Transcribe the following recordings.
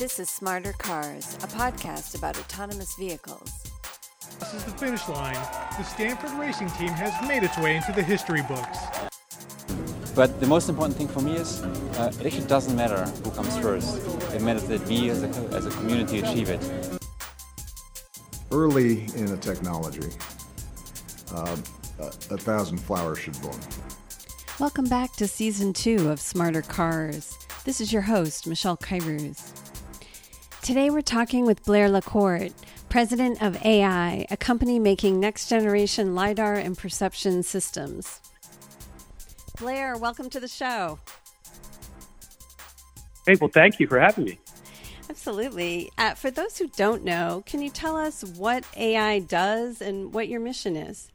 This is Smarter Cars, a podcast about autonomous vehicles. This is the finish line. The Stanford racing team has made its way into the history books. But the most important thing for me is it actually doesn't matter who comes first. It matters that we as a community achieve it. Early in a technology, a thousand flowers should bloom. Welcome back to Season 2 of Smarter Cars. This is your host, Michelle Kyrouz. Today we're talking with Blair LaCorte, president of AEye, a company making next-generation LiDAR and perception systems. Blair, welcome to the show. Hey, well, thank you for having me. Absolutely. For those who don't know, can you tell us what AEye does and what your mission is?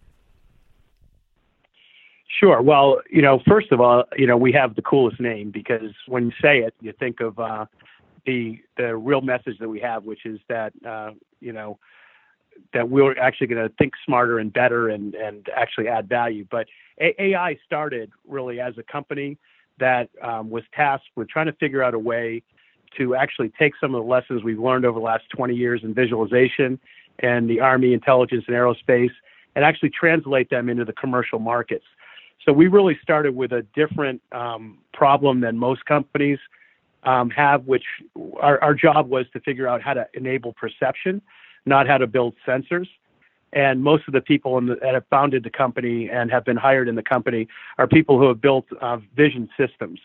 Sure. Well, first of all, we have the coolest name because when you say it, you think of the real message that we have, which is that, that we're actually going to think smarter and better and actually add value. But AEye started really as a company that was tasked with trying to figure out a way to actually take some of the lessons we've learned over the last 20 years in visualization and the Army, intelligence, and aerospace and actually translate them into the commercial markets. So we really started with a different problem than most companies have, which our job was to figure out how to enable perception, not how to build sensors. And most of the people that have founded the company and have been hired in the company are people who have built vision systems,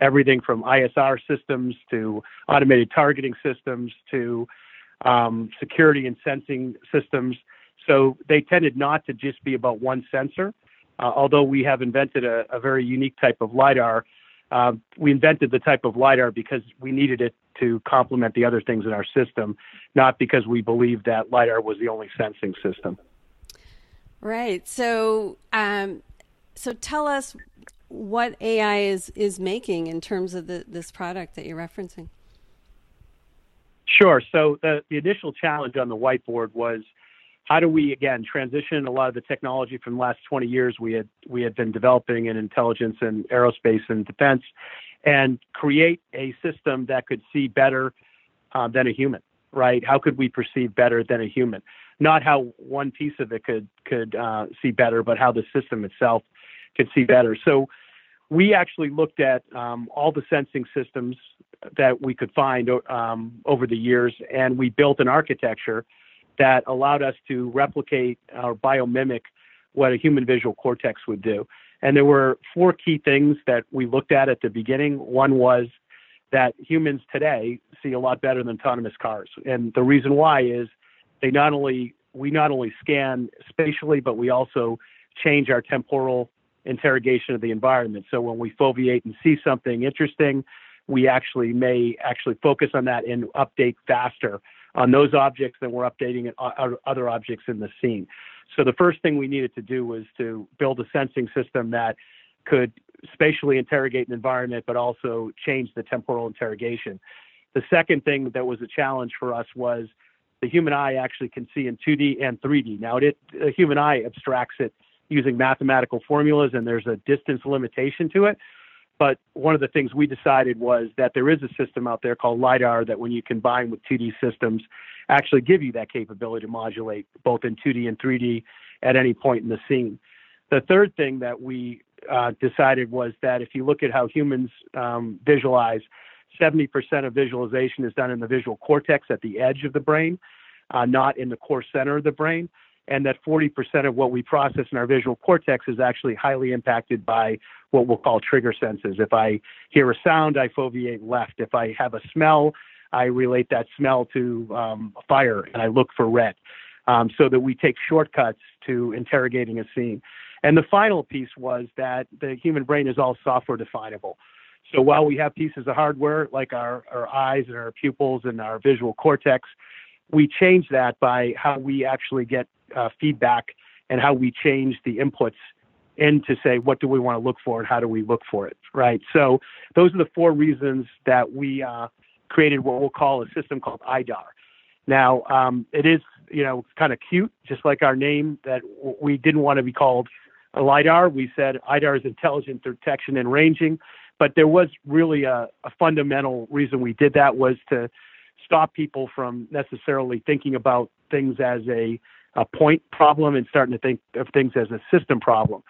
everything from ISR systems to automated targeting systems to security and sensing systems. So they tended not to just be about one sensor. Although we have invented a very unique type of LiDAR, we invented the type of LiDAR because we needed it to complement the other things in our system, not because we believed that LiDAR was the only sensing system. Right. So so tell us what AEye is making in terms of this product that you're referencing. Sure. So the initial challenge on the whiteboard was, how do we, again, transition a lot of the technology from the last 20 years we had been developing in intelligence and aerospace and defense and create a system that could see better than a human, right? How could we perceive better than a human? Not how one piece of it could see better, but how the system itself could see better. So we actually looked at all the sensing systems that we could find over the years, and we built an architecture that allowed us to replicate or biomimic what a human visual cortex would do. And there were four key things that we looked at the beginning. One was that humans today see a lot better than autonomous cars. And the reason why is we not only scan spatially, but we also change our temporal interrogation of the environment. So when we foveate and see something interesting, we actually may focus on that and update faster on those objects than we're updating other objects in the scene. So the first thing we needed to do was to build a sensing system that could spatially interrogate an environment, but also change the temporal interrogation. The second thing that was a challenge for us was the human eye actually can see in 2D and 3D. Now, the human eye abstracts it using mathematical formulas, and there's a distance limitation to it. But one of the things we decided was that there is a system out there called LiDAR that when you combine with 2D systems actually give you that capability to modulate both in 2D and 3D at any point in the scene. The third thing that we decided was that if you look at how humans visualize, 70% of visualization is done in the visual cortex at the edge of the brain, not in the core center of the brain, and that 40% of what we process in our visual cortex is actually highly impacted by what we'll call trigger senses. If I hear a sound, I foveate left. If I have a smell, I relate that smell to fire, and I look for red, so that we take shortcuts to interrogating a scene. And the final piece was that the human brain is all software definable. So while we have pieces of hardware like our eyes and our pupils and our visual cortex, we change that by how we actually get feedback and how we change the inputs in to say, what do we want to look for and how do we look for it, right? So those are the four reasons that we created what we'll call a system called IDAR. Now, it is, kind of cute, just like our name, that we didn't want to be called a LiDAR. We said IDAR is intelligent detection and ranging, but there was really a fundamental reason we did that was to stop people from necessarily thinking about things as a point problem and starting to think of things as a system problem.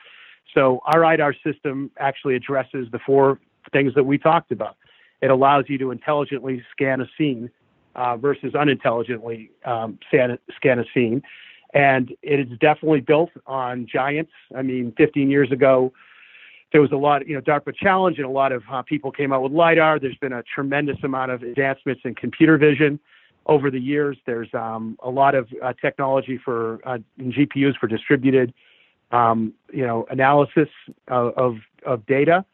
So our IDAR system actually addresses the four things that we talked about. It allows you to intelligently scan a scene versus unintelligently scan a scene. And it is definitely built on giants. I mean, 15 years ago, there was a lot, DARPA challenge, and a lot of people came out with LiDAR. There's been a tremendous amount of advancements in computer vision over the years. There's a lot of technology for GPUs for distributed, analysis of data.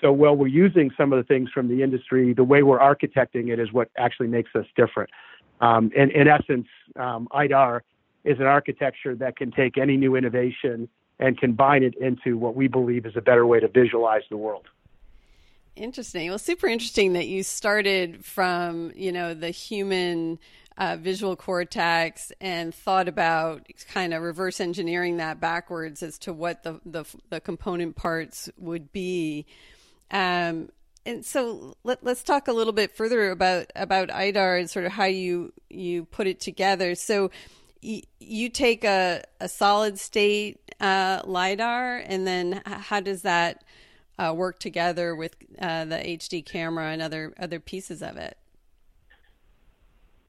So while we're using some of the things from the industry, the way we're architecting it is what actually makes us different. And in essence, IDAR is an architecture that can take any new innovation and combine it into what we believe is a better way to visualize the world. Interesting. Well, super interesting that you started from, the human visual cortex and thought about kind of reverse engineering that backwards as to what the component parts would be. And so let's talk a little bit further about IDAR and sort of how you put it together. So you take a solid state LiDAR, and then how does that work together with the HD camera and other pieces of it?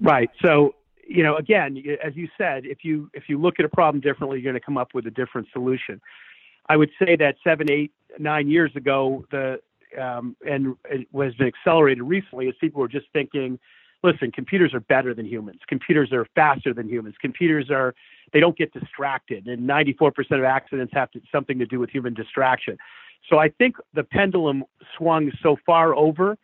Right. So, again, as you said, if you look at a problem differently, you're going to come up with a different solution. I would say that 7, 8, 9 years ago, and it was accelerated recently, as people were just thinking, listen, computers are better than humans. Computers are faster than humans. They don't get distracted. And 94% of accidents have something to do with human distraction. So I think the pendulum swung so far over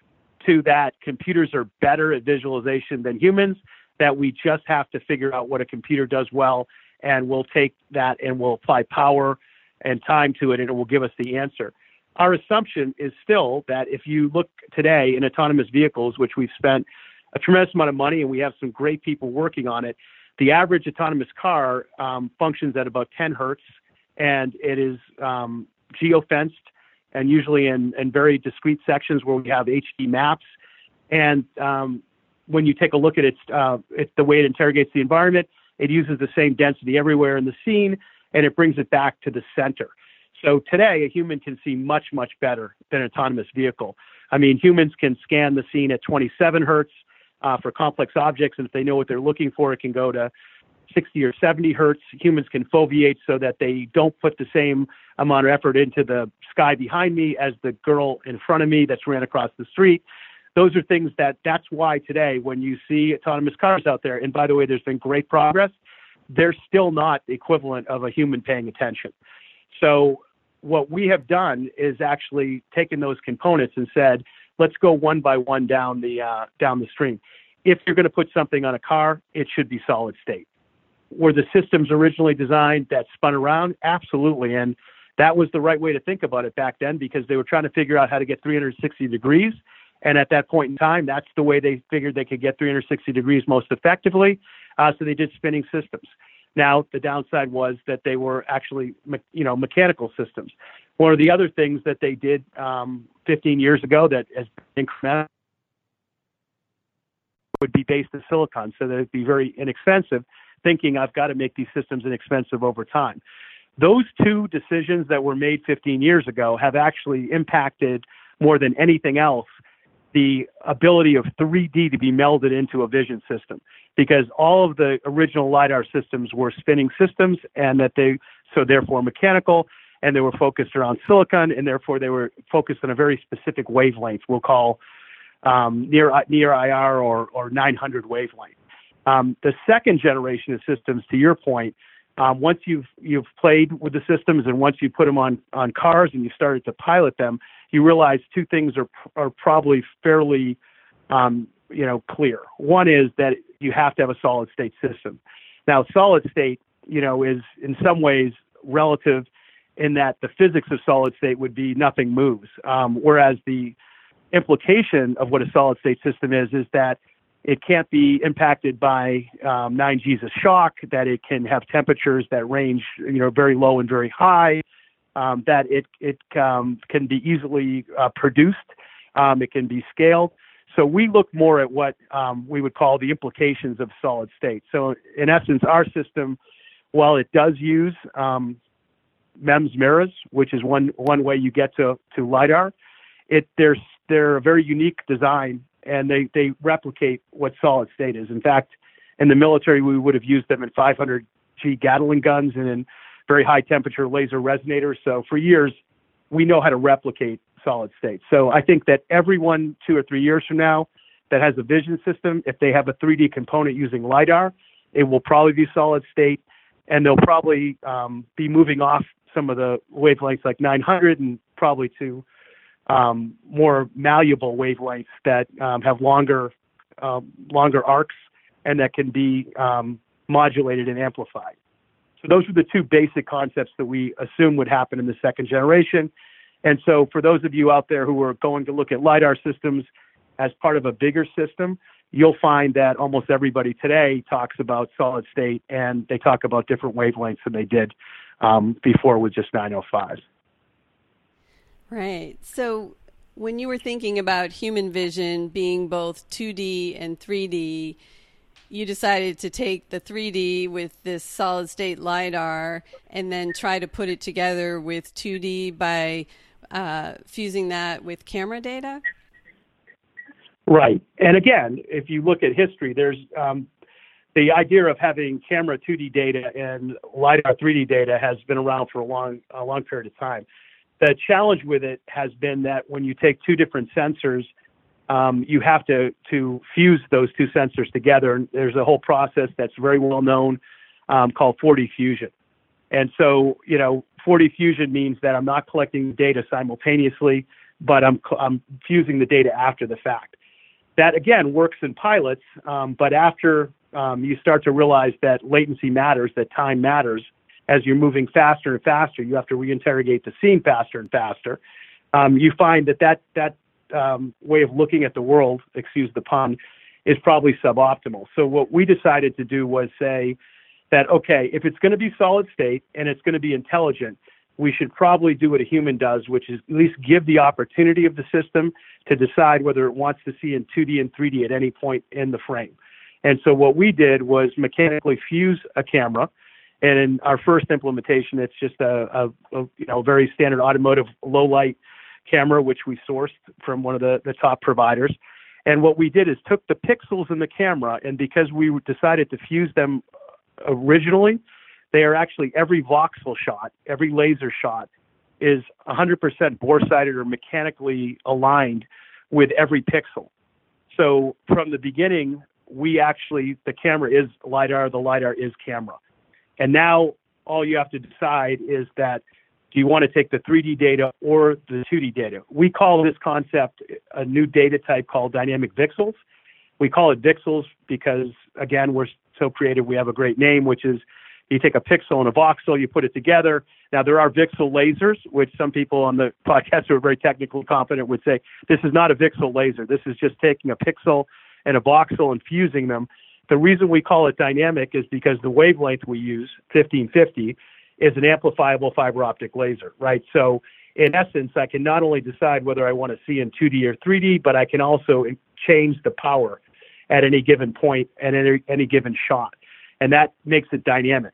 to that computers are better at visualization than humans, that we just have to figure out what a computer does well, and we'll take that and we'll apply power and time to it, and it will give us the answer. Our assumption is still that if you look today in autonomous vehicles, which we've spent a tremendous amount of money, and we have some great people working on it. The average autonomous car functions at about 10 hertz, and it is geofenced, and usually in very discrete sections where we have HD maps. And when you take a look at the way it interrogates the environment, it uses the same density everywhere in the scene, and it brings it back to the center. So today, a human can see much, much better than an autonomous vehicle. I mean, humans can scan the scene at 27 hertz. For complex objects, and if they know what they're looking for, it can go to 60 or 70 hertz. Humans can foveate so that they don't put the same amount of effort into the sky behind me as the girl in front of me that's ran across the street. Those are things that's why today when you see autonomous cars out there, and by the way, there's been great progress, they're still not the equivalent of a human paying attention. So what we have done is actually taken those components and said, let's go one by one down the stream. If you're going to put something on a car, it should be solid state. Were the systems originally designed that spun around? Absolutely. And that was the right way to think about it back then, because they were trying to figure out how to get 360 degrees. And at that point in time, that's the way they figured they could get 360 degrees most effectively. So they did spinning systems. Now, the downside was that they were actually, mechanical systems. One of the other things that they did 15 years ago that has been incremental would be based in silicon, so that it'd be very inexpensive, thinking I've got to make these systems inexpensive over time. Those two decisions that were made 15 years ago have actually impacted more than anything else the ability of 3D to be melded into a vision system, because all of the original LiDAR systems were spinning systems, and therefore mechanical, and they were focused around silicon, and therefore they were focused on a very specific wavelength we'll call near IR or 900 wavelength. The second generation of systems, to your point, once you've played with the systems and once you put them on cars and you started to pilot them, you realize two things are probably fairly clear. One is that you have to have a solid state system. Now, solid state is in some ways relative in that the physics of solid state would be nothing moves, whereas the implication of what a solid state system is that it can't be impacted by 9Gs of shock, that it can have temperatures that range, very low and very high, that it can be easily produced, it can be scaled. So we look more at what we would call the implications of solid state. So in essence, our system, while it does use MEMS mirrors, which is one way you get to LiDAR, they're a very unique design, and they replicate what solid state is. In fact, in the military, we would have used them in 500G Gatling guns and in very high temperature laser resonators. So for years, we know how to replicate solid state. So I think that everyone 2 or 3 years from now that has a vision system, if they have a 3D component using LiDAR, it will probably be solid state, and they'll probably be moving off some of the wavelengths like 900 and probably to more malleable wavelengths that have longer arcs and that can be modulated and amplified. So those are the two basic concepts that we assume would happen in the second generation. And so for those of you out there who are going to look at LiDAR systems as part of a bigger system, you'll find that almost everybody today talks about solid state, and they talk about different wavelengths than they did before with just 905. Right. So when you were thinking about human vision being both 2D and 3D, you decided to take the 3D with this solid state LiDAR and then try to put it together with 2D by fusing that with camera data? Right. And again, if you look at history, there's the idea of having camera 2D data and LiDAR 3D data has been around for a long period of time. The challenge with it has been that when you take two different sensors, you have to fuse those two sensors together. And there's a whole process that's very well known called 4D fusion. And so, 4D fusion means that I'm not collecting data simultaneously, but I'm fusing the data after the fact. That, again, works in pilots, but after you start to realize that latency matters, that time matters, as you're moving faster and faster, you have to reinterrogate the scene faster and faster. You find that way of looking at the world, excuse the pun, is probably suboptimal. So what we decided to do was say that, okay, if it's going to be solid state and it's going to be intelligent, we should probably do what a human does, which is at least give the opportunity of the system to decide whether it wants to see in 2D and 3D at any point in the frame. And so what we did was mechanically fuse a camera. And in our first implementation, it's just a very standard automotive low-light camera, which we sourced from one of the top providers. And what we did is took the pixels in the camera, and because we decided to fuse them originally, they are actually every voxel shot, every laser shot is 100% bore-sighted or mechanically aligned with every pixel. So from the beginning, the camera is LiDAR, the LiDAR is camera. And now all you have to decide is that do you want to take the 3D data or the 2D data? We call this concept a new data type called dynamic VIXELs. We call it VIXELs because, again, we're so creative. We have a great name, which is you take a pixel and a voxel, you put it together. Now, there are VIXEL lasers, which some people on the podcast who are very technically competent would say, this is not a VIXEL laser. This is just taking a pixel and a voxel and fusing them. The reason we call it dynamic is because the wavelength we use, 1550, is an amplifiable fiber optic laser, right? So in essence, I can not only decide whether I want to see in 2D or 3D, but I can also change the power at any given point and any given shot. And that makes it dynamic.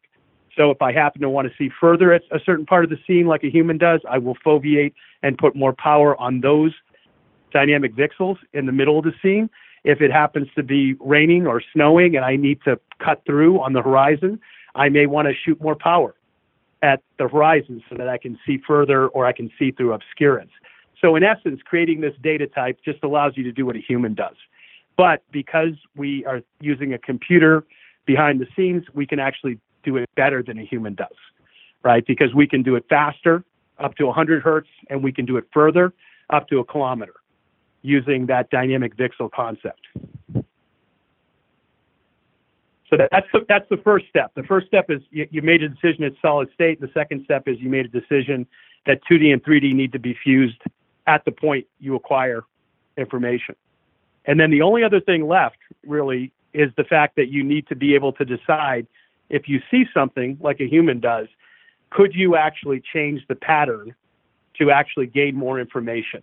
So if I happen to want to see further at a certain part of the scene like a human does, I will foveate and put more power on those dynamic VIXELs in the middle of the scene. If it happens to be raining or snowing and I need to cut through on the horizon, I may want to shoot more power at the horizon so that I can see further or I can see through obscurance. So in essence, creating this data type just allows you to do what a human does. But because we are using a computer behind the scenes, we can actually do it better than a human does, right? Because we can do it faster, up to 100 hertz, and we can do it further, up to 1 kilometer. Using that dynamic VIXEL concept. So that's the first step. The first step is you made a decision at solid state. The second step is you made a decision that 2D and 3D need to be fused at the point you acquire information. And then the only other thing left, really, is the fact that you need to be able to decide if you see something like a human does, could you actually change the pattern to actually gain more information?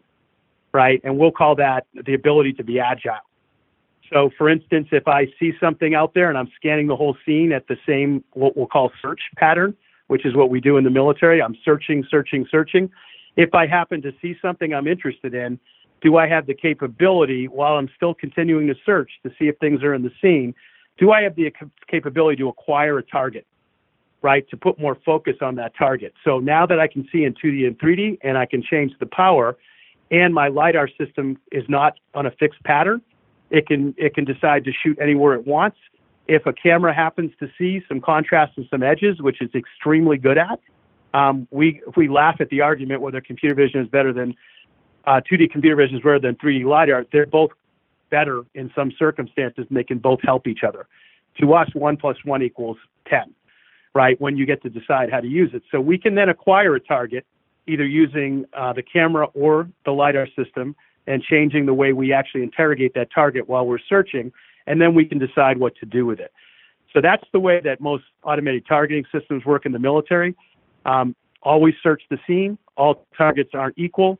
right? And we'll call that the ability to be agile. So for instance, if I see something out there and I'm scanning the whole scene at the same, what we'll call search pattern, which is what we do in the military, I'm searching. If I happen to see something I'm interested in, do I have the capability, while I'm still continuing to search to see if things are in the scene, do I have the capability to acquire a target, right, to put more focus on that target? So now that I can see in 2D and 3D and I can change the power and my LiDAR system is not on a fixed pattern, it can decide to shoot anywhere it wants. If a camera happens to see some contrast and some edges, which it's extremely good at, we laugh at the argument whether computer vision is better than 2D computer vision is better than 3D LiDAR. They're both better in some circumstances, and they can both help each other. To us, 1 + 1 = 10, right, when you get to decide how to use it. So we can then acquire a target, either using the camera or the LiDAR system, and changing the way we actually interrogate that target while we're searching, and then we can decide what to do with it. So that's the way that most automated targeting systems work in the military. Always search the scene. All targets aren't equal.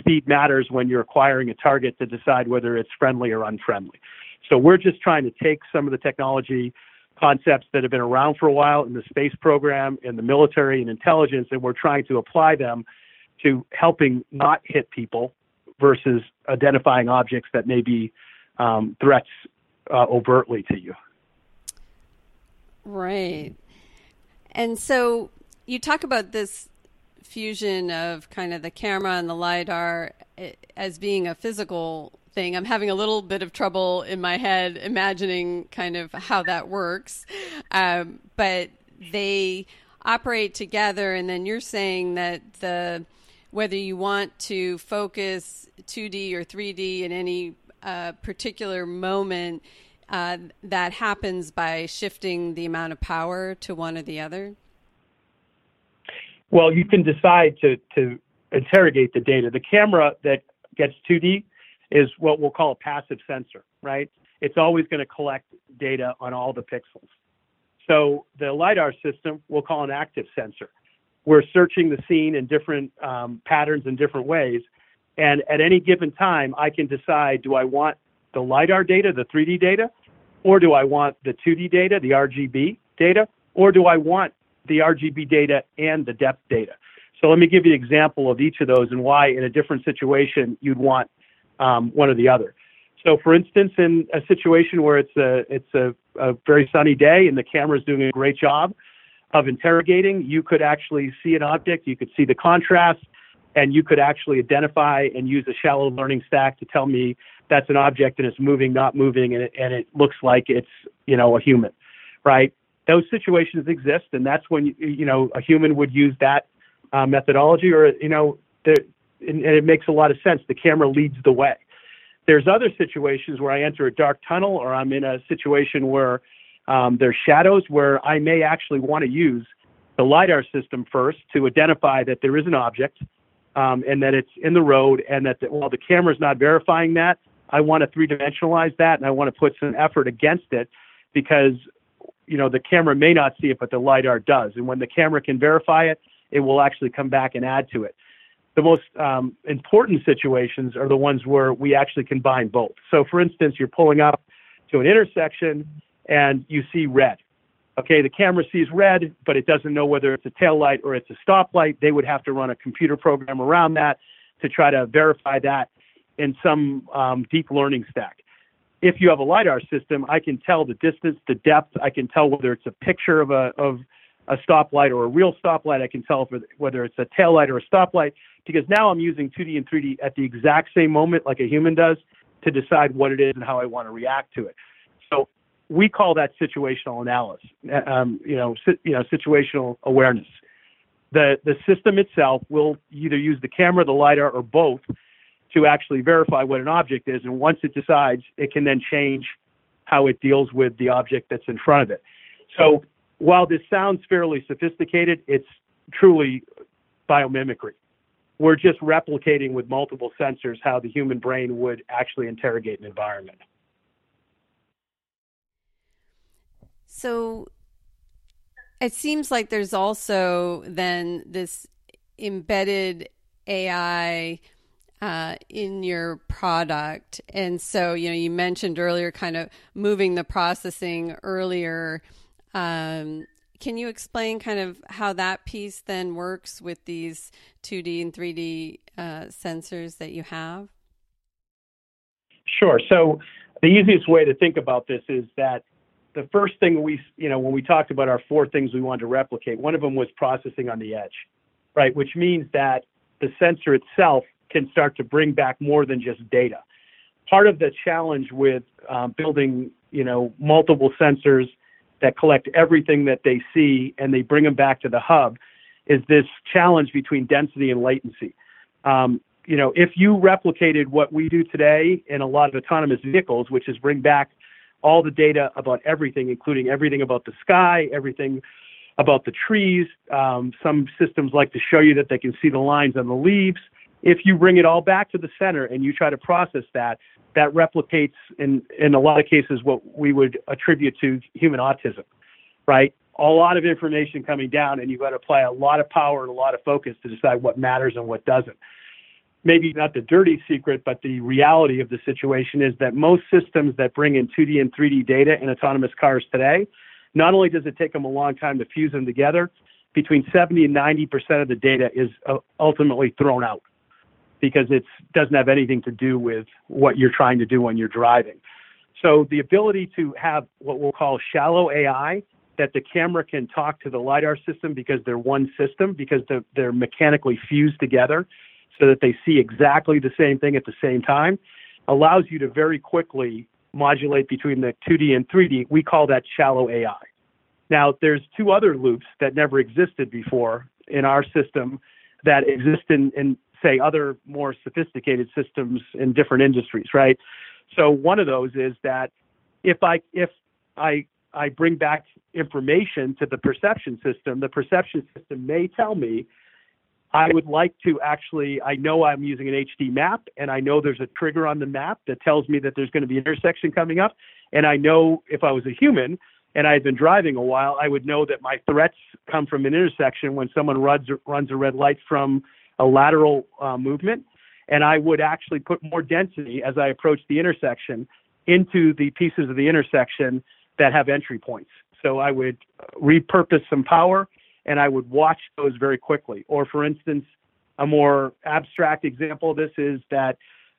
Speed matters when you're acquiring a target to decide whether it's friendly or unfriendly. So we're just trying to take some of the technology concepts that have been around for a while in the space program, in the military and intelligence, and we're trying to apply them to helping not hit people versus identifying objects that may be threats overtly to you. Right. And so you talk about this fusion of kind of the camera and the LiDAR as being a physical thing. I'm having a little bit of trouble in my head imagining kind of how that works. But they operate together, and then you're saying that whether you want to focus 2D or 3D in any particular moment, that happens by shifting the amount of power to one or the other? Well, you can decide to interrogate the data. The camera that gets 2D is what we'll call a passive sensor, right? It's always going to collect data on all the pixels. So the LiDAR system we'll call an active sensor. We're searching the scene in different patterns in different ways. And at any given time, I can decide, do I want the LiDAR data, the 3D data, or do I want the 2D data, the RGB data, or do I want the RGB data and the depth data? So let me give you an example of each of those and why in a different situation you'd want one or the other. So for instance, in a situation where it's a very sunny day and the camera's doing a great job of interrogating, you could actually see an object, you could see the contrast, and you could actually identify and use a shallow learning stack to tell me that's an object and it's moving, not moving, and it looks like it's, you know, a human, right? Those situations exist, and that's when, you know, a human would use that methodology, or, you know, and it makes a lot of sense. The camera leads the way. There's other situations where I enter a dark tunnel, or I'm in a situation where there's shadows where I may actually want to use the LiDAR system first to identify that there is an object and that it's in the road, and that while the camera's not verifying that, I want to three-dimensionalize that, and I want to put some effort against it because, you know, the camera may not see it, but the LiDAR does. And when the camera can verify it, it will actually come back and add to it. The most important situations are the ones where we actually combine both. So, for instance, you're pulling up to an intersection, and you see red. Okay, the camera sees red, but it doesn't know whether it's a taillight or it's a stoplight. They would have to run a computer program around that to try to verify that in some deep learning stack. If you have a LiDAR system, I can tell the distance, the depth. I can tell whether it's a picture of a stoplight or a real stoplight. I can tell whether it's a taillight or a stoplight, because now I'm using 2D and 3D at the exact same moment, like a human does, to decide what it is and how I want to react to it. So we call that situational analysis, situational awareness. The system itself will either use the camera, the LiDAR, or both to actually verify what an object is. And once it decides, it can then change how it deals with the object that's in front of it. So while this sounds fairly sophisticated, it's truly biomimicry. We're just replicating with multiple sensors how the human brain would actually interrogate an environment. So it seems like there's also then this embedded AI in your product. And so, you know, you mentioned earlier kind of moving the processing earlier. Can you explain kind of how that piece then works with these 2D and 3D sensors that you have? Sure. So the easiest way to think about this is that the first thing we, you know, when we talked about our four things we wanted to replicate, one of them was processing on the edge, right? Which means that the sensor itself can start to bring back more than just data. Part of the challenge with building, you know, multiple sensors that collect everything that they see and they bring them back to the hub is this challenge between density and latency. You know, if you replicated what we do today in a lot of autonomous vehicles, which is bring back all the data about everything, including everything about the sky, everything about the trees. Some systems like to show you that they can see the lines on the leaves. If you bring it all back to the center and you try to process that, that replicates in a lot of cases what we would attribute to human autism, right? A lot of information coming down and you've got to apply a lot of power and a lot of focus to decide what matters and what doesn't. Maybe not the dirty secret, but the reality of the situation is that most systems that bring in 2D and 3D data in autonomous cars today, not only does it take them a long time to fuse them together, between 70 and 90% of the data is ultimately thrown out because it doesn't have anything to do with what you're trying to do when you're driving. So the ability to have what we'll call shallow AI, that the camera can talk to the LiDAR system because they're one system, because they're mechanically fused together, so that they see exactly the same thing at the same time, allows you to very quickly modulate between the 2D and 3D. We call that shallow AI. Now, there's two other loops that never existed before in our system that exist in say, other more sophisticated systems in different industries, right? So one of those is that if I bring back information to the perception system may tell me, I would like to actually, I know I'm using an HD map and I know there's a trigger on the map that tells me that there's going to be an intersection coming up. And I know if I was a human and I had been driving a while, I would know that my threats come from an intersection when someone runs a red light from a lateral movement. And I would actually put more density as I approach the intersection into the pieces of the intersection that have entry points. So I would repurpose some power and I would watch those very quickly. Or for instance, a more abstract example of this is that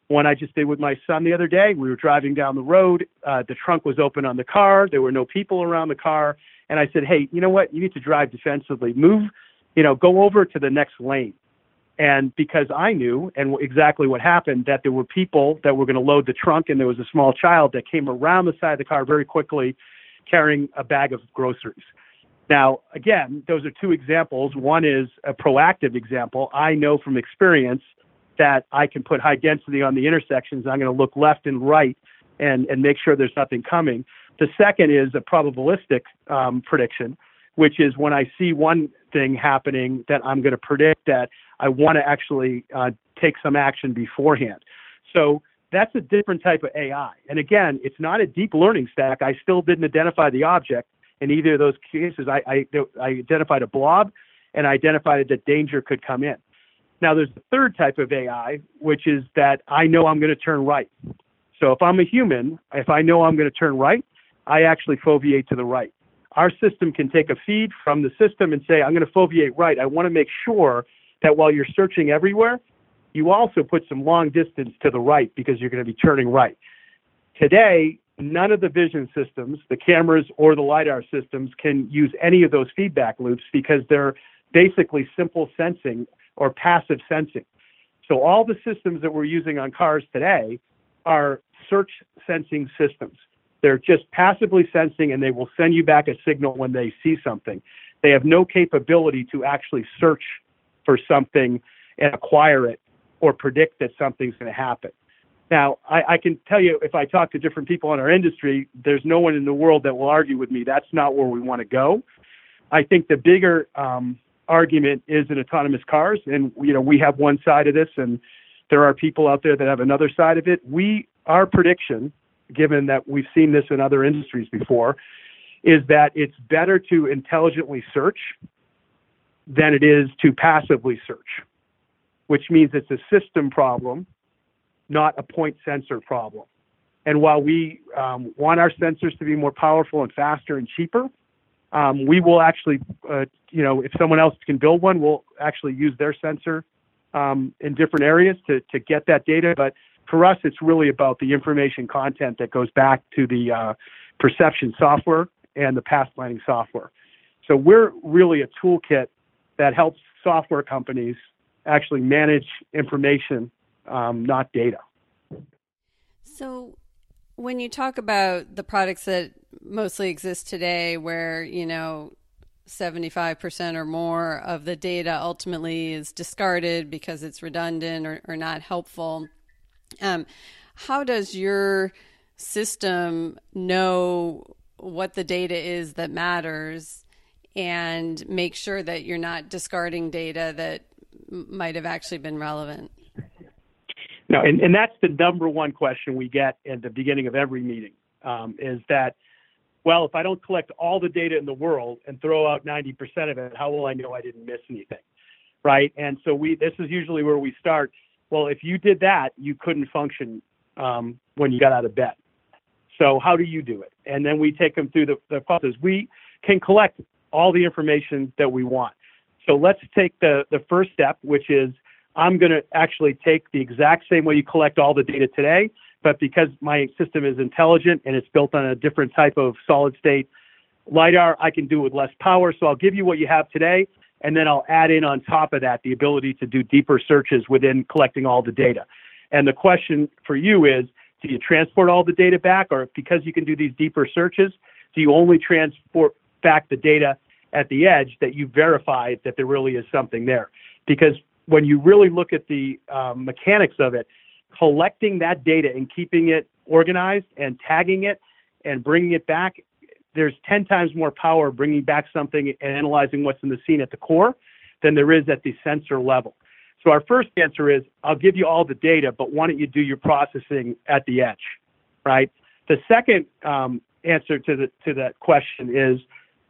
one I just did with my son the other day. We were driving down the road. The trunk was open on the car. There were no people around the car. And I said, hey, you know what? You need to drive defensively. Move, you know, go over to the next lane. And because I knew and exactly what happened, that there were people that were going to load the trunk and there was a small child that came around the side of the car very quickly carrying a bag of groceries. Now, again, those are two examples. One is a proactive example. I know from experience that I can put high density on the intersections. I'm going to look left and right and make sure there's nothing coming. The second is a probabilistic prediction, which is when I see one thing happening that I'm going to predict that I want to actually take some action beforehand. So that's a different type of AI. And again, it's not a deep learning stack. I still didn't identify the object. In either of those cases, I identified a blob and I identified that danger could come in. Now, there's the third type of AI, which is that I know I'm going to turn right. So if I'm a human, if I know I'm going to turn right, I actually foveate to the right. Our system can take a feed from the system and say, I'm going to foveate right. I want to make sure that while you're searching everywhere, you also put some long distance to the right because you're going to be turning right. Today, none of the vision systems, the cameras or the LiDAR systems, can use any of those feedback loops because they're basically simple sensing or passive sensing. So all the systems that we're using on cars today are search sensing systems. They're just passively sensing and they will send you back a signal when they see something. They have no capability to actually search for something and acquire it or predict that something's going to happen. Now, I can tell you, if I talk to different people in our industry, there's no one in the world that will argue with me. That's not where we want to go. I think the bigger argument is in autonomous cars. And, you know, we have one side of this, and there are people out there that have another side of it. Our prediction, given that we've seen this in other industries before, is that it's better to intelligently search than it is to passively search. which means it's a system problem, not a point sensor problem. And while we want our sensors to be more powerful and faster and cheaper, we will actually, if someone else can build one, we'll actually use their sensor in different areas to get that data. But for us, it's really about the information content that goes back to the perception software and the path planning software. So we're really a toolkit that helps software companies actually manage information, not data. So when you talk about the products that mostly exist today, where, 75% or more of the data ultimately is discarded because it's redundant or not helpful, how does your system know what the data is that matters and make sure that you're not discarding data that might have actually been relevant? No, and that's the number one question we get at the beginning of every meeting, is that, well, if I don't collect all the data in the world and throw out 90% of it, how will I know I didn't miss anything, right? And so this is usually where we start. Well, if you did that, you couldn't function when you got out of bed. So how do you do it? And then we take them through the process. We can collect all the information that we want. So let's take the first step, which is I'm going to actually take the exact same way you collect all the data today, but because my system is intelligent and it's built on a different type of solid state LiDAR, I can do it with less power. So I'll give you what you have today, and then I'll add in on top of that the ability to do deeper searches within collecting all the data. And the question for you is, do you transport all the data back, or because you can do these deeper searches, do you only transport back the data at the edge that you verified that there really is something there? Because when you really look at the mechanics of it, collecting that data and keeping it organized and tagging it and bringing it back, there's 10 times more power bringing back something and analyzing what's in the scene at the core than there is at the sensor level. So our first answer is, I'll give you all the data, but why don't you do your processing at the edge, right? The second answer to that question is,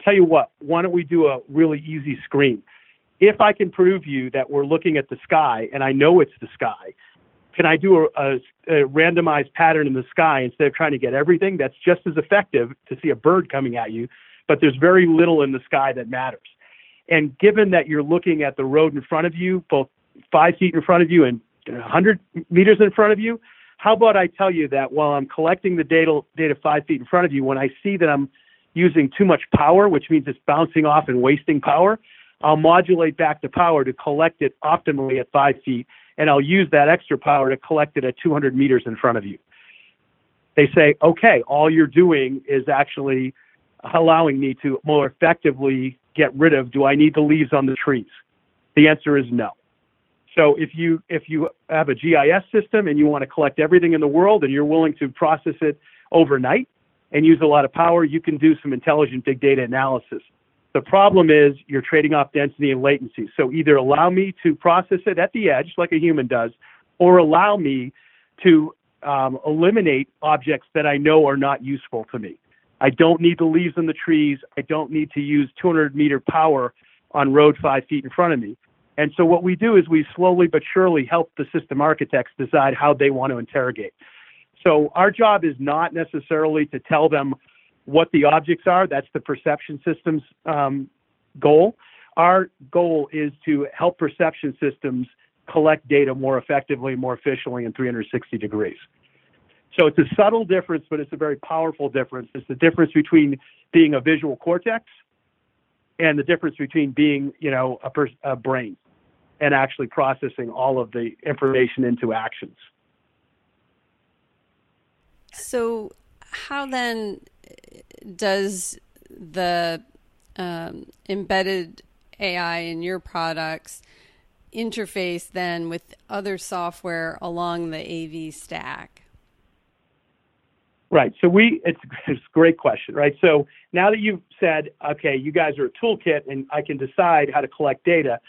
tell you what, why don't we do a really easy screen? If I can prove you that we're looking at the sky, and I know it's the sky, can I do a randomized pattern in the sky instead of trying to get everything? That's just as effective to see a bird coming at you, but there's very little in the sky that matters. And given that you're looking at the road in front of you, both 5 feet in front of you and 100 meters in front of you, how about I tell you that while I'm collecting the data 5 feet in front of you, when I see that I'm using too much power, which means it's bouncing off and wasting power, I'll modulate back the power to collect it optimally at 5 feet, and I'll use that extra power to collect it at 200 meters in front of you. They say, okay, all you're doing is actually allowing me to more effectively get rid of, do I need the leaves on the trees? The answer is no. So if you have a GIS system and you want to collect everything in the world and you're willing to process it overnight and use a lot of power, you can do some intelligent big data analysis. The problem is you're trading off density and latency. So either allow me to process it at the edge like a human does, or allow me to eliminate objects that I know are not useful to me. I don't need the leaves on the trees. I don't need to use 200-meter power on road 5 feet in front of me. And so what we do is we slowly but surely help the system architects decide how they want to interrogate. So our job is not necessarily to tell them what the objects are. That's the perception system's goal. Our goal is to help perception systems collect data more effectively, more efficiently in 360 degrees. So it's a subtle difference, but it's a very powerful difference. It's the difference between being a visual cortex and the difference between being, a brain and actually processing all of the information into actions. So how then does the embedded AI in your products interface then with other software along the AV stack? Right. So it's a great question, right? So now that you've said, okay, you guys are a toolkit and I can decide how to collect data,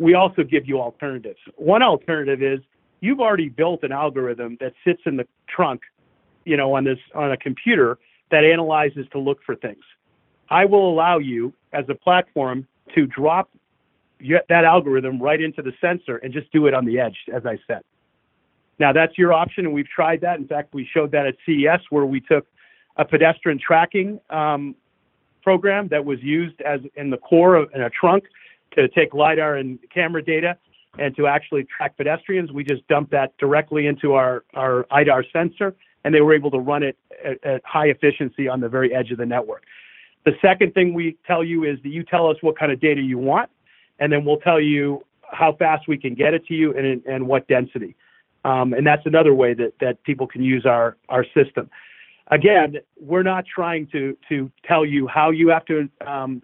we also give you alternatives. One alternative is you've already built an algorithm that sits in the trunk, on a computer that analyzes to look for things. I will allow you as a platform to drop that algorithm right into the sensor and just do it on the edge, as I said. Now, that's your option, and we've tried that. In fact, we showed that at CES, where we took a pedestrian tracking program that was used as in the core of, in a trunk to take LiDAR and camera data and to actually track pedestrians. We just dumped that directly into our IDAR sensor, and they were able to run it at high efficiency on the very edge of the network. The second thing we tell you is that you tell us what kind of data you want, and then we'll tell you how fast we can get it to you and what density. And that's another way that people can use our system. Again, we're not trying to tell you how you have to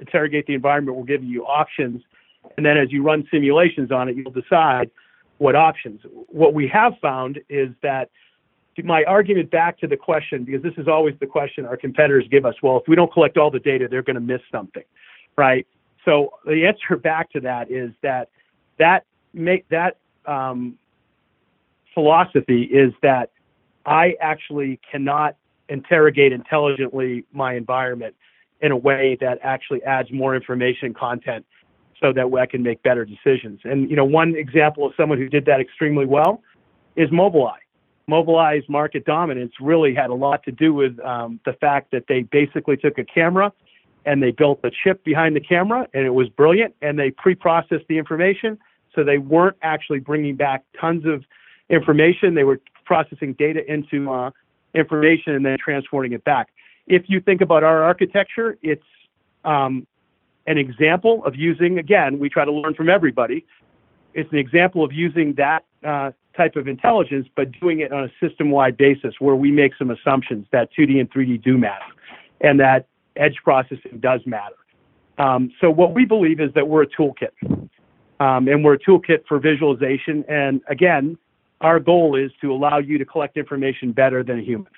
interrogate the environment. We're giving you options. And then as you run simulations on it, you'll decide what options. What we have found is that my argument back to the question, because this is always the question our competitors give us, well, if we don't collect all the data, they're going to miss something, right? So the answer back to that is that philosophy is that I actually cannot interrogate intelligently my environment in a way that actually adds more information content so that I can make better decisions. And, you know, one example of someone who did that extremely well is Mobileye. Mobileye's market dominance really had a lot to do with the fact that they basically took a camera and they built a chip behind the camera, and it was brilliant, and they pre-processed the information, so they weren't actually bringing back tons of information. They were processing data into information and then transforming it back. If you think about our architecture, it's an example of using, again, we try to learn from everybody. It's an example of using that type of intelligence, but doing it on a system-wide basis where we make some assumptions that 2D and 3D do matter and that edge processing does matter. So what we believe is that we're a toolkit, and we're a toolkit for visualization. And again, our goal is to allow you to collect information better than a human.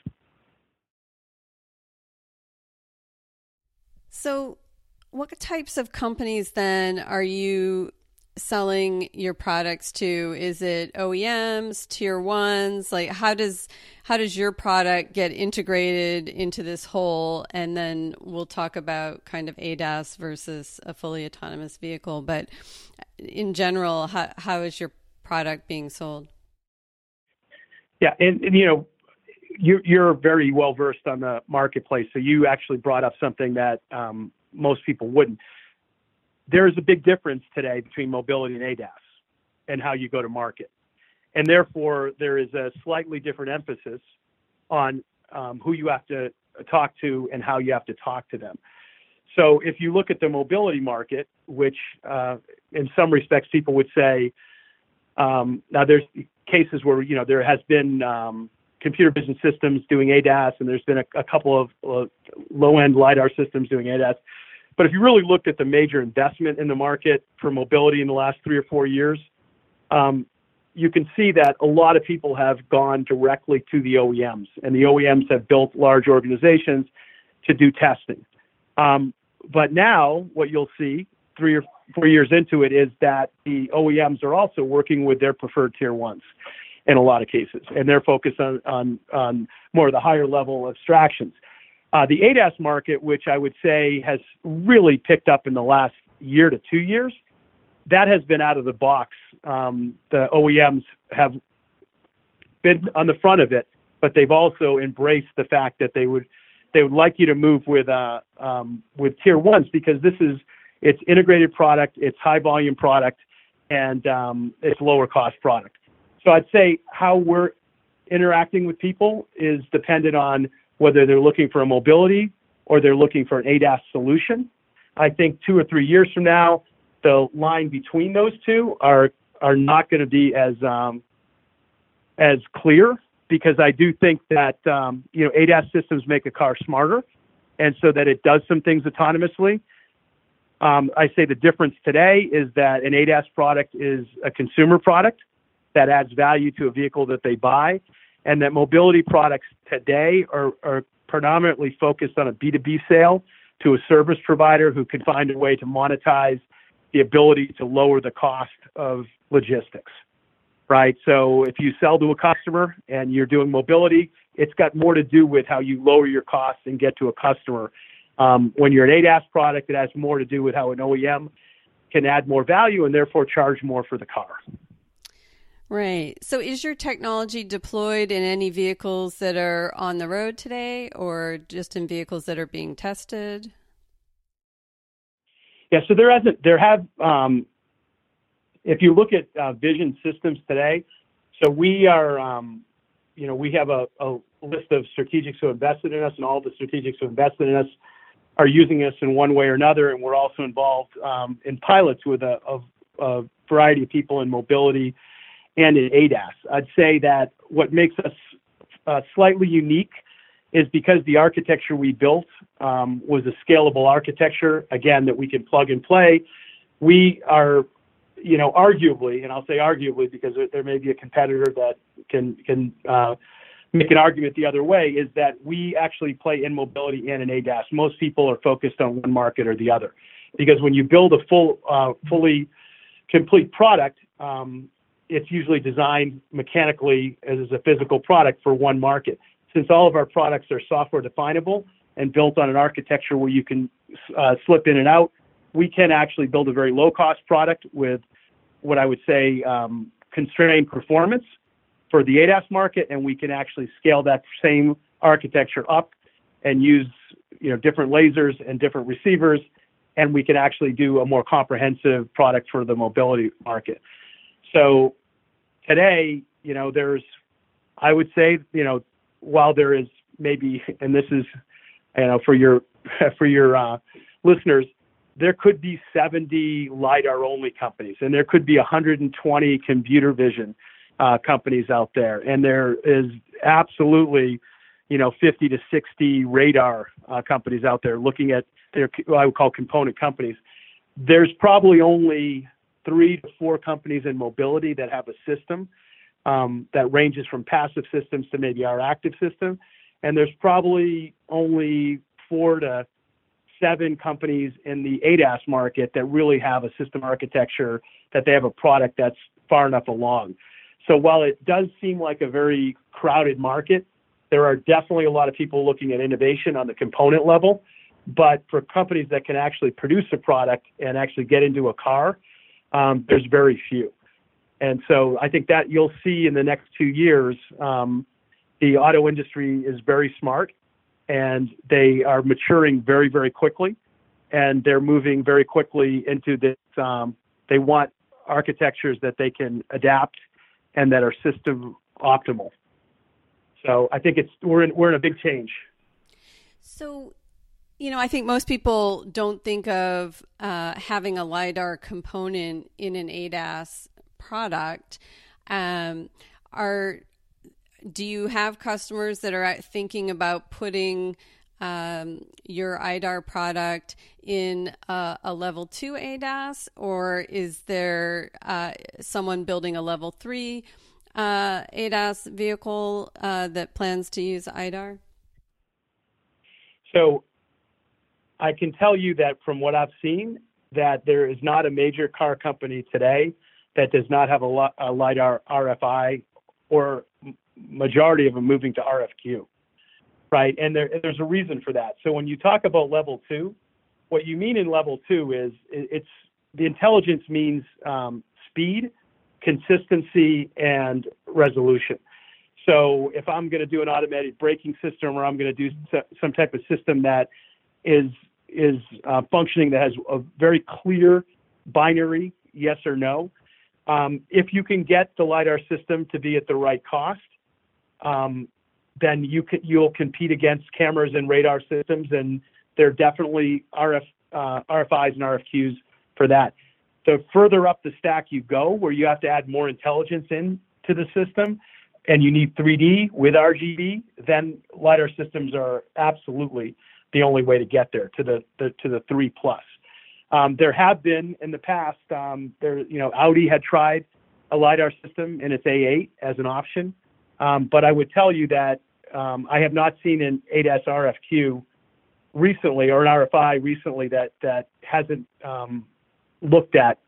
So what types of companies then are you selling your products to? Is it OEMs, tier ones? Like how does your product get integrated into this whole? And then we'll talk about kind of ADAS versus a fully autonomous vehicle. But in general, how is your product being sold? Yeah, and you know, you're very well versed on the marketplace, so you actually brought up something that most people wouldn't. There is a big difference today between mobility and ADAS and how you go to market, and therefore there is a slightly different emphasis on who you have to talk to and how you have to talk to them. So if you look at the mobility market, which in some respects people would say, now there's cases where, you know, there has been computer vision systems doing ADAS, and there's been a couple of low-end LiDAR systems doing ADAS. But if you really looked at the major investment in the market for mobility in the last 3 or 4 years, you can see that a lot of people have gone directly to the OEMs, and the OEMs have built large organizations to do testing. But now what you'll see 3 or 4 years into it is that the OEMs are also working with their preferred tier ones in a lot of cases, and they're focused on more of the higher level abstractions. The ADAS market, which I would say has really picked up in the last year to 2 years, that has been out of the box. The OEMs have been on the front of it, but they've also embraced the fact that they would like you to move with tier ones, because this is, it's integrated product, it's high volume product, and it's lower cost product. So I'd say how we're interacting with people is dependent on whether they're looking for a mobility or they're looking for an ADAS solution. I think 2 or 3 years from now, the line between those two are not going to be as clear, because I do think that you know, ADAS systems make a car smarter, and so that it does some things autonomously. I say the difference today is that an ADAS product is a consumer product that adds value to a vehicle that they buy, and that mobility products today are predominantly focused on a B2B sale to a service provider who can find a way to monetize the ability to lower the cost of logistics, right? So if you sell to a customer and you're doing mobility, it's got more to do with how you lower your costs and get to a customer. When you're an ADAS product, it has more to do with how an OEM can add more value and therefore charge more for the car. Right. So is your technology deployed in any vehicles that are on the road today or just in vehicles that are being tested? Yeah, so if you look at vision systems today, so we are, we have a list of strategics who invested in us, and all the strategics who invested in us are using us in one way or another. And we're also involved in pilots with a variety of people in mobility and in ADAS. I'd say that what makes us slightly unique is because the architecture we built was a scalable architecture, again, that we can plug and play. We are, arguably, and I'll say arguably because there may be a competitor that can make an argument the other way, is that we actually play in mobility and in ADAS. Most people are focused on one market or the other, because when you build a fully complete product, it's usually designed mechanically as a physical product for one market. Since all of our products are software definable and built on an architecture where you can slip in and out, we can actually build a very low-cost product with what I would say constrained performance for the ADAS market, and we can actually scale that same architecture up and use different lasers and different receivers, and we can actually do a more comprehensive product for the mobility market. So today, I would say, while there is maybe, and this is, for your listeners, there could be 70 LiDAR-only companies, and there could be 120 computer vision companies out there, and there is absolutely, 50 to 60 radar companies out there looking at what I would call component companies. There's probably only 3 to 4 companies in mobility that have a system that ranges from passive systems to maybe our active system. And there's probably only 4 to 7 companies in the ADAS market that really have a system architecture, that they have a product that's far enough along. So while it does seem like a very crowded market, there are definitely a lot of people looking at innovation on the component level. But for companies that can actually produce a product and actually get into a car, there's very few. And so I think that you'll see in the next 2 years, the auto industry is very smart, and they are maturing very, very quickly, and they're moving very quickly into this. They want architectures that they can adapt and that are system optimal. So I think we're in a big change. So, I think most people don't think of having a LiDAR component in an ADAS product. Do you have customers that are thinking about putting your IDAR product in a level 2 ADAS, or is there someone building a level 3 ADAS vehicle that plans to use IDAR? So I can tell you that from what I've seen, that there is not a major car company today that does not have a LiDAR RFI, or majority of them moving to RFQ, right? And there's a reason for that. So when you talk about level 2, what you mean in level 2 is it's the intelligence means speed, consistency, and resolution. So if I'm going to do an automatic braking system, or I'm going to do some type of system that is functioning, that has a very clear binary yes or no, if you can get the LiDAR system to be at the right cost, then you'll compete against cameras and radar systems, and there are definitely RFIs and RFQs for that. The further up the stack you go, where you have to add more intelligence into the system, and you need 3D with RGB, then LiDAR systems are absolutely the only way to get there, to the 3+. There have been in the past, Audi had tried a LiDAR system in its A8 as an option. But I would tell you that I have not seen an ADAS RFQ recently, or an RFI recently, that hasn't looked at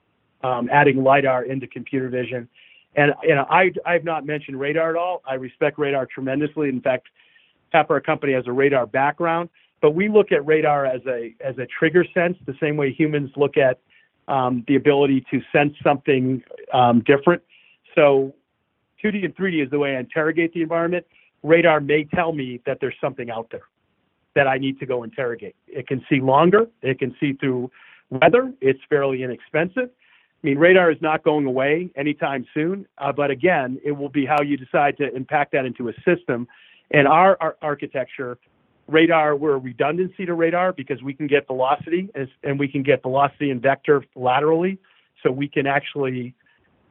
adding LiDAR into computer vision. And I've not mentioned radar at all. I respect radar tremendously. In fact, half our company has a radar background. But we look at radar as a trigger sense, the same way humans look at the ability to sense something different. So 2D and 3D is the way I interrogate the environment. Radar may tell me that there's something out there that I need to go interrogate. It can see longer. It can see through weather. It's fairly inexpensive. I mean, radar is not going away anytime soon, but again, it will be how you decide to impact that into a system. And our architecture, radar, we're a redundancy to radar because we can get velocity and we can get velocity and vector laterally, so we can actually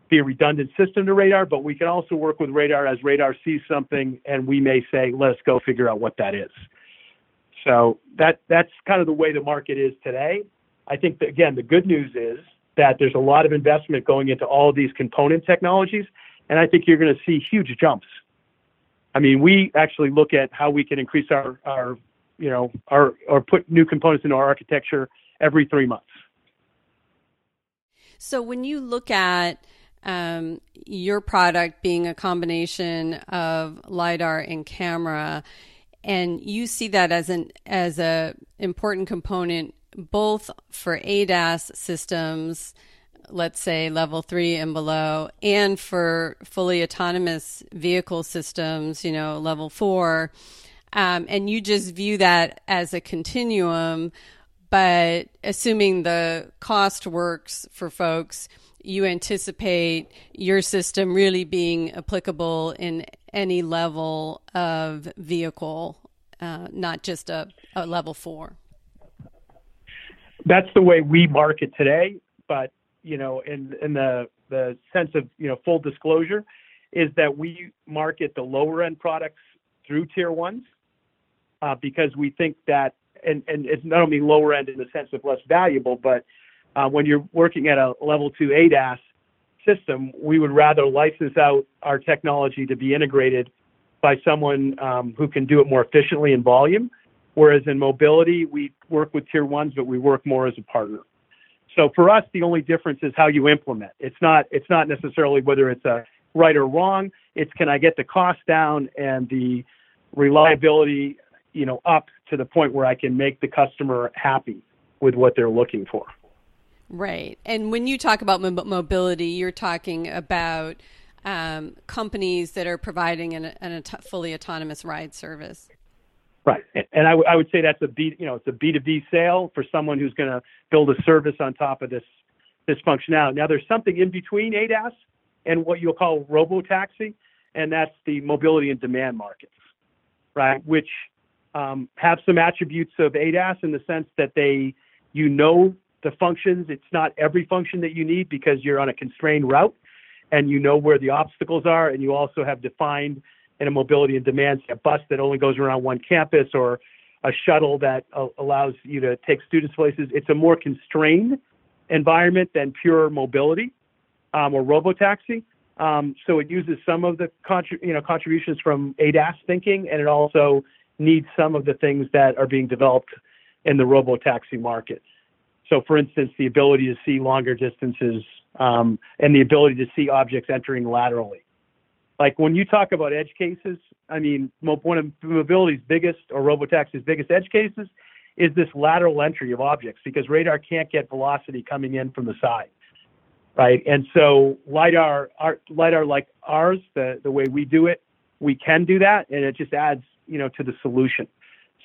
be a redundant system to radar, but we can also work with radar as radar sees something and we may say, let's go figure out what that is. So that's kind of the way the market is today. I think that, again, the good news is that there's a lot of investment going into all of these component technologies, and I think you're going to see huge jumps. I mean, we actually look at how we can increase our put new components into our architecture every 3 months. So when you look at your product being a combination of LiDAR and camera, and you see that as a important component both for ADAS systems, let's say level 3 and below, and for fully autonomous vehicle systems, level 4. And you just view that as a continuum, but assuming the cost works for folks, you anticipate your system really being applicable in any level of vehicle, not just a level 4. That's the way we market today, but in the sense of full disclosure, is that we market the lower end products through tier ones because we think that, and it's not only lower end in the sense of less valuable, but when you're working at a level 2 ADAS system, we would rather license out our technology to be integrated by someone who can do it more efficiently in volume. Whereas in mobility, we work with tier ones, but we work more as a partner. So for us, the only difference is how you implement. It's not necessarily whether it's a right or wrong. It's can I get the cost down and the reliability, up to the point where I can make the customer happy with what they're looking for. Right. And when you talk about mobility, you're talking about companies that are providing a fully autonomous ride service. Right. And I would say that's it's a B2B sale for someone who's going to build a service on top of this functionality. Now, there's something in between ADAS and what you'll call robotaxi, and that's the mobility and demand markets, right, which have some attributes of ADAS in the sense that they, the functions. It's not every function that you need because you're on a constrained route and where the obstacles are, and you also have defined in a mobility and demand, a bus that only goes around one campus or a shuttle that allows you to take students places. It's a more constrained environment than pure mobility or robotaxi. So it uses some of the contributions from ADAS thinking, and it also needs some of the things that are being developed in the robotaxi market. So, for instance, the ability to see longer distances and the ability to see objects entering laterally. Like when you talk about edge cases, I mean, one of mobility's biggest or robotaxi's biggest edge cases is this lateral entry of objects because radar can't get velocity coming in from the side, right? And so LiDAR like ours, the way we do it, we can do that, and it just adds, to the solution.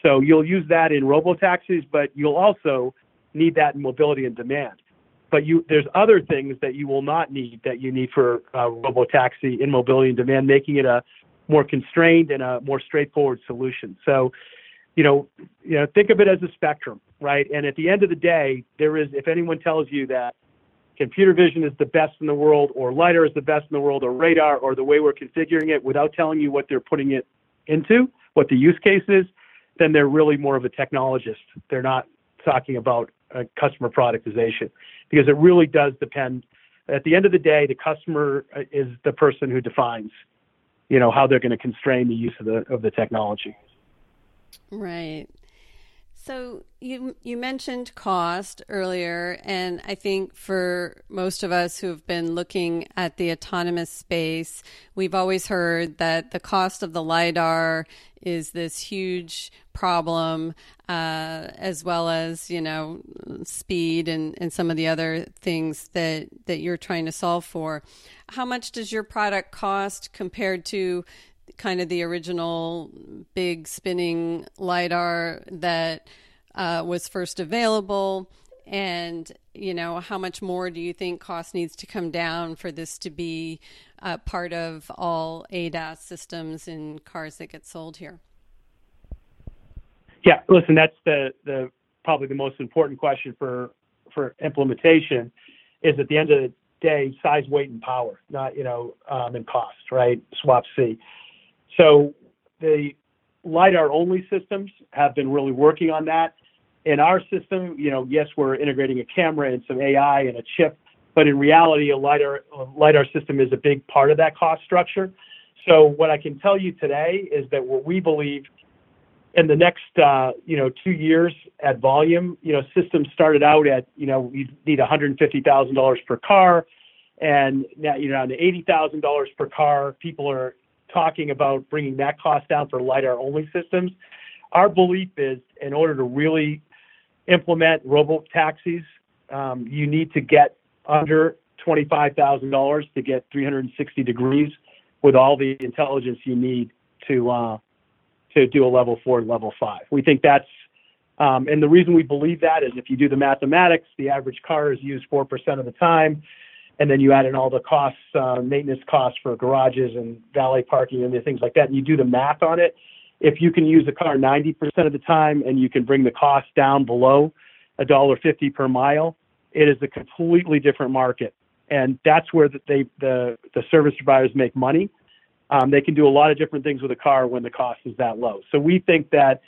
So you'll use that in robotaxis, but you'll also need that in mobility and demand. But there's other things that you will not need that you need for robotaxi in mobility and demand, making it a more constrained and a more straightforward solution. So, think of it as a spectrum, right? And at the end of the day, if anyone tells you that computer vision is the best in the world or LiDAR is the best in the world or radar or the way we're configuring it without telling you what they're putting it into, what the use case is, then they're really more of a technologist. They're not talking about customer productization, because it really does depend. At the end of the day, the customer is the person who defines, how they're going to constrain the use of the technology. Right. So you mentioned cost earlier, and I think for most of us who have been looking at the autonomous space, we've always heard that the cost of the LiDAR is this huge problem, as well as, you know, speed and some of the other things that you're trying to solve for. How much does your product cost compared to kind of the original big spinning LiDAR that was first available? And, you know, how much more do you think cost needs to come down for this to be part of all ADAS systems in cars that get sold here? Yeah, listen, that's the probably the most important question for implementation is, at the end of the day, size, weight, and power, not, you know, and cost, right? Swap C. So the LiDAR-only systems have been really working on that. In our system, you know, yes, we're integrating a camera and some AI and a chip, but in reality, a LiDAR system is a big part of that cost structure. So what I can tell you today is that what we believe in the next, 2 years at volume, you know, systems started out at, you know, we need $150,000 per car, and now, you know, down to $80,000 per car. People are talking about bringing that cost down for LiDAR-only systems. Our belief is, in order to really implement robo-taxis, you need to get under $25,000 to get 360 degrees with all the intelligence you need to do a level 4 and level 5. We think that's, and the reason we believe that is, if you do the mathematics, the average car is used 4% of the time, and then you add in all the costs, maintenance costs for garages and valet parking and things like that, and you do the math on it. If you can use the car 90% of the time and you can bring the cost down below $1.50 per mile, it is a completely different market. And that's where the service providers make money. They can do a lot of different things with a car when the cost is that low. So we think that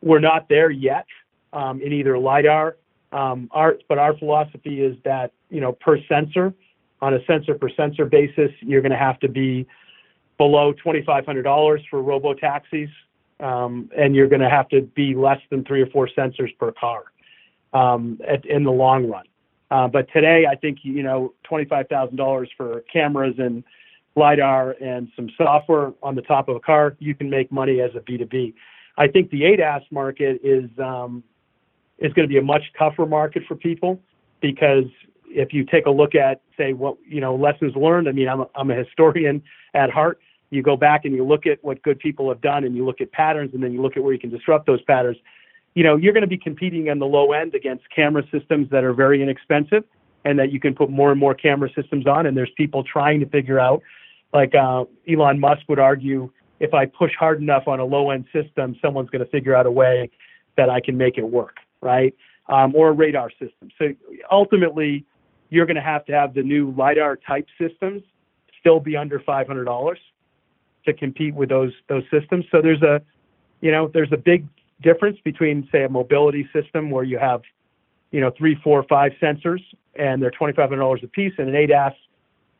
we're not there yet in either LiDAR. But our philosophy is that, you know, per sensor, on a sensor-per-sensor basis, you're going to have to be below $2,500 for robo-taxis, and you're going to have to be less than 3 or 4 sensors per car in the long run. But today, I think, you know, $25,000 for cameras and LiDAR and some software on the top of a car, you can make money as a B2B. I think the ADAS market is going to be a much tougher market for people, because if you take a look at, say, what, you know, lessons learned, I mean, I'm a historian at heart. You go back and you look at what good people have done, and you look at patterns, and then you look at where you can disrupt those patterns. You know, you're going to be competing on the low end against camera systems that are very inexpensive and that you can put more and more camera systems on. And there's people trying to figure out, like Elon Musk would argue, if I push hard enough on a low end system, someone's going to figure out a way that I can make it work, right? Or a radar system. So ultimately, you're going to have the new LiDAR-type systems still be under $500 to compete with those systems. So there's a, you know, there's a big difference between, say, a mobility system where you have, you know, 3, 4, 5 sensors and they're $2,500 a piece, and an ADAS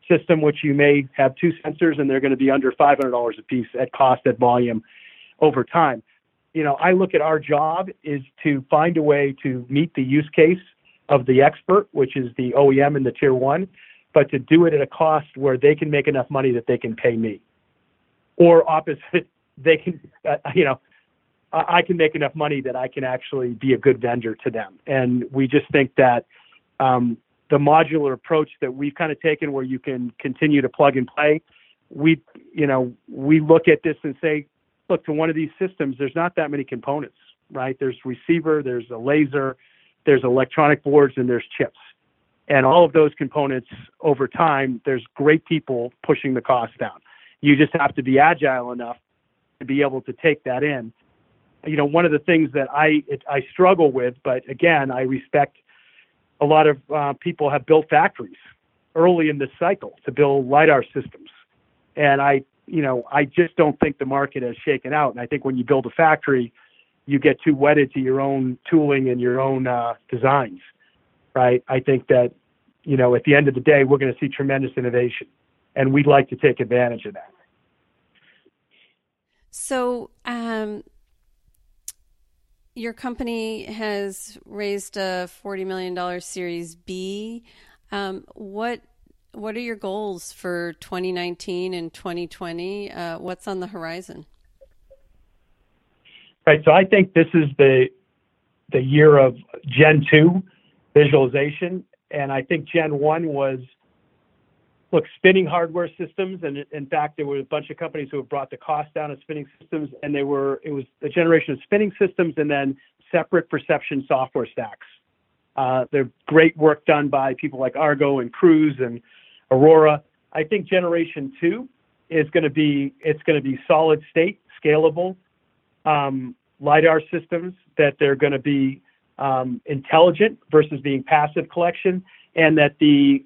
system which you may have 2 sensors and they're going to be under $500 a piece at cost, at volume, over time. You know, I look at our job is to find a way to meet the use case of the expert, which is the OEM and the tier one, but to do it at a cost where they can make enough money that they can pay me. Or opposite, they can, you know, I can make enough money that I can actually be a good vendor to them. And we just think that the modular approach that we've kind of taken, where you can continue to plug and play, we look at this and say, look, to one of these systems, there's not that many components, right? There's receiver, there's a laser, there's electronic boards, and there's chips. And all of those components, over time, there's great people pushing the cost down. You just have to be agile enough to be able to take that in. You know, one of the things that I struggle with, but again, I respect a lot of people have built factories early in this cycle to build LiDAR systems. And I just don't think the market has shaken out. And I think when you build a factory, you get too wedded to your own tooling and your own designs, right? I think that, you know, at the end of the day, we're going to see tremendous innovation, and we'd like to take advantage of that. So Your company has raised a $40 million Series B. What are your goals for 2019 and 2020? What's on the horizon? Right. So I think this is the year of Gen 2 visualization. And I think Gen 1 was, look, spinning hardware systems. And in fact, there were a bunch of companies who have brought the cost down of spinning systems. And it was a generation of spinning systems and then separate perception software stacks. There's great work done by people like Argo and Cruise and Aurora. I think generation 2 is going to be, it's going to be solid state, scalable LiDAR systems that they're going to be intelligent versus being passive collection, and that the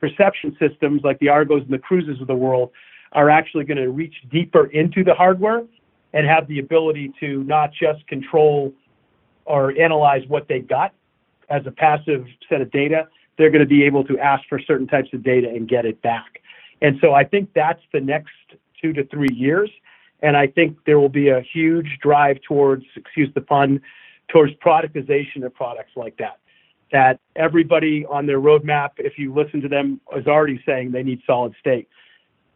perception systems like the Argos and the Cruises of the world are actually going to reach deeper into the hardware and have the ability to not just control or analyze what they got as a passive set of data. They're going to be able to ask for certain types of data and get it back. And so I think that's the next 2 to 3 years. And I think there will be a huge drive towards, excuse the pun, towards productization of products like that, that everybody on their roadmap, if you listen to them, is already saying they need solid state.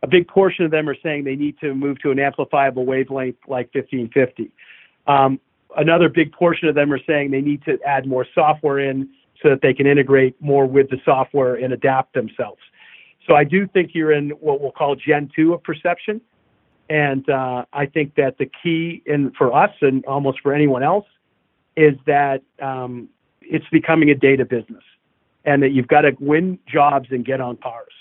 A big portion of them are saying they need to move to an amplifiable wavelength like 1550. Another big portion of them are saying they need to add more software in so that they can integrate more with the software and adapt themselves. So I do think you're in what we'll call Gen 2 of perception. And I think that the key for us and almost for anyone else is that it's becoming a data business, and that you've got to win jobs and get on pars.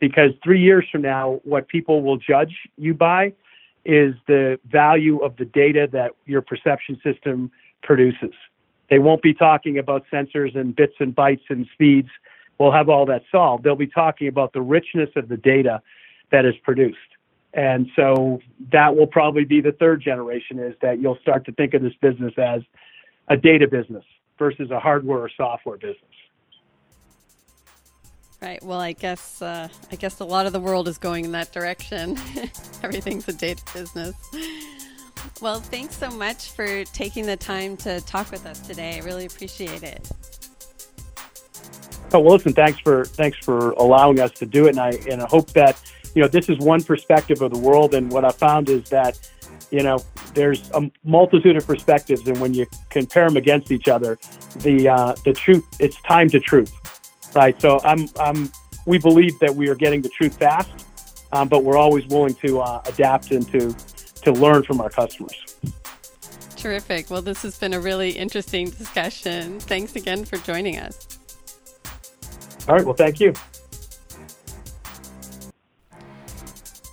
Because 3 years from now, what people will judge you by is the value of the data that your perception system produces. They won't be talking about sensors and bits and bytes and speeds. We'll have all that solved. They'll be talking about the richness of the data that is produced. And so that will probably be the third generation, is that you'll start to think of this business as a data business versus a hardware or software business. Right. Well, I guess a lot of the world is going in that direction. Everything's a data business. Well, thanks so much for taking the time to talk with us today. I really appreciate it. Oh, well, listen, thanks for allowing us to do it. And I hope that, you know, this is one perspective of the world. And what I found is that, you know, there's a multitude of perspectives. And when you compare them against each other, the truth, it's time to truth, right? So we believe that we are getting the truth fast, but we're always willing to adapt and to learn from our customers. Terrific. Well, this has been a really interesting discussion. Thanks again for joining us. All right. Well, thank you.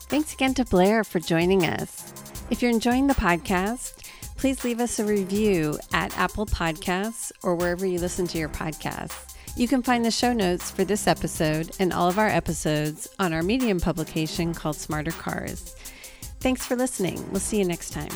Thanks again to Blair for joining us. If you're enjoying the podcast, please leave us a review at Apple Podcasts or wherever you listen to your podcasts. You can find the show notes for this episode and all of our episodes on our Medium publication called Smarter Cars. Thanks for listening. We'll see you next time.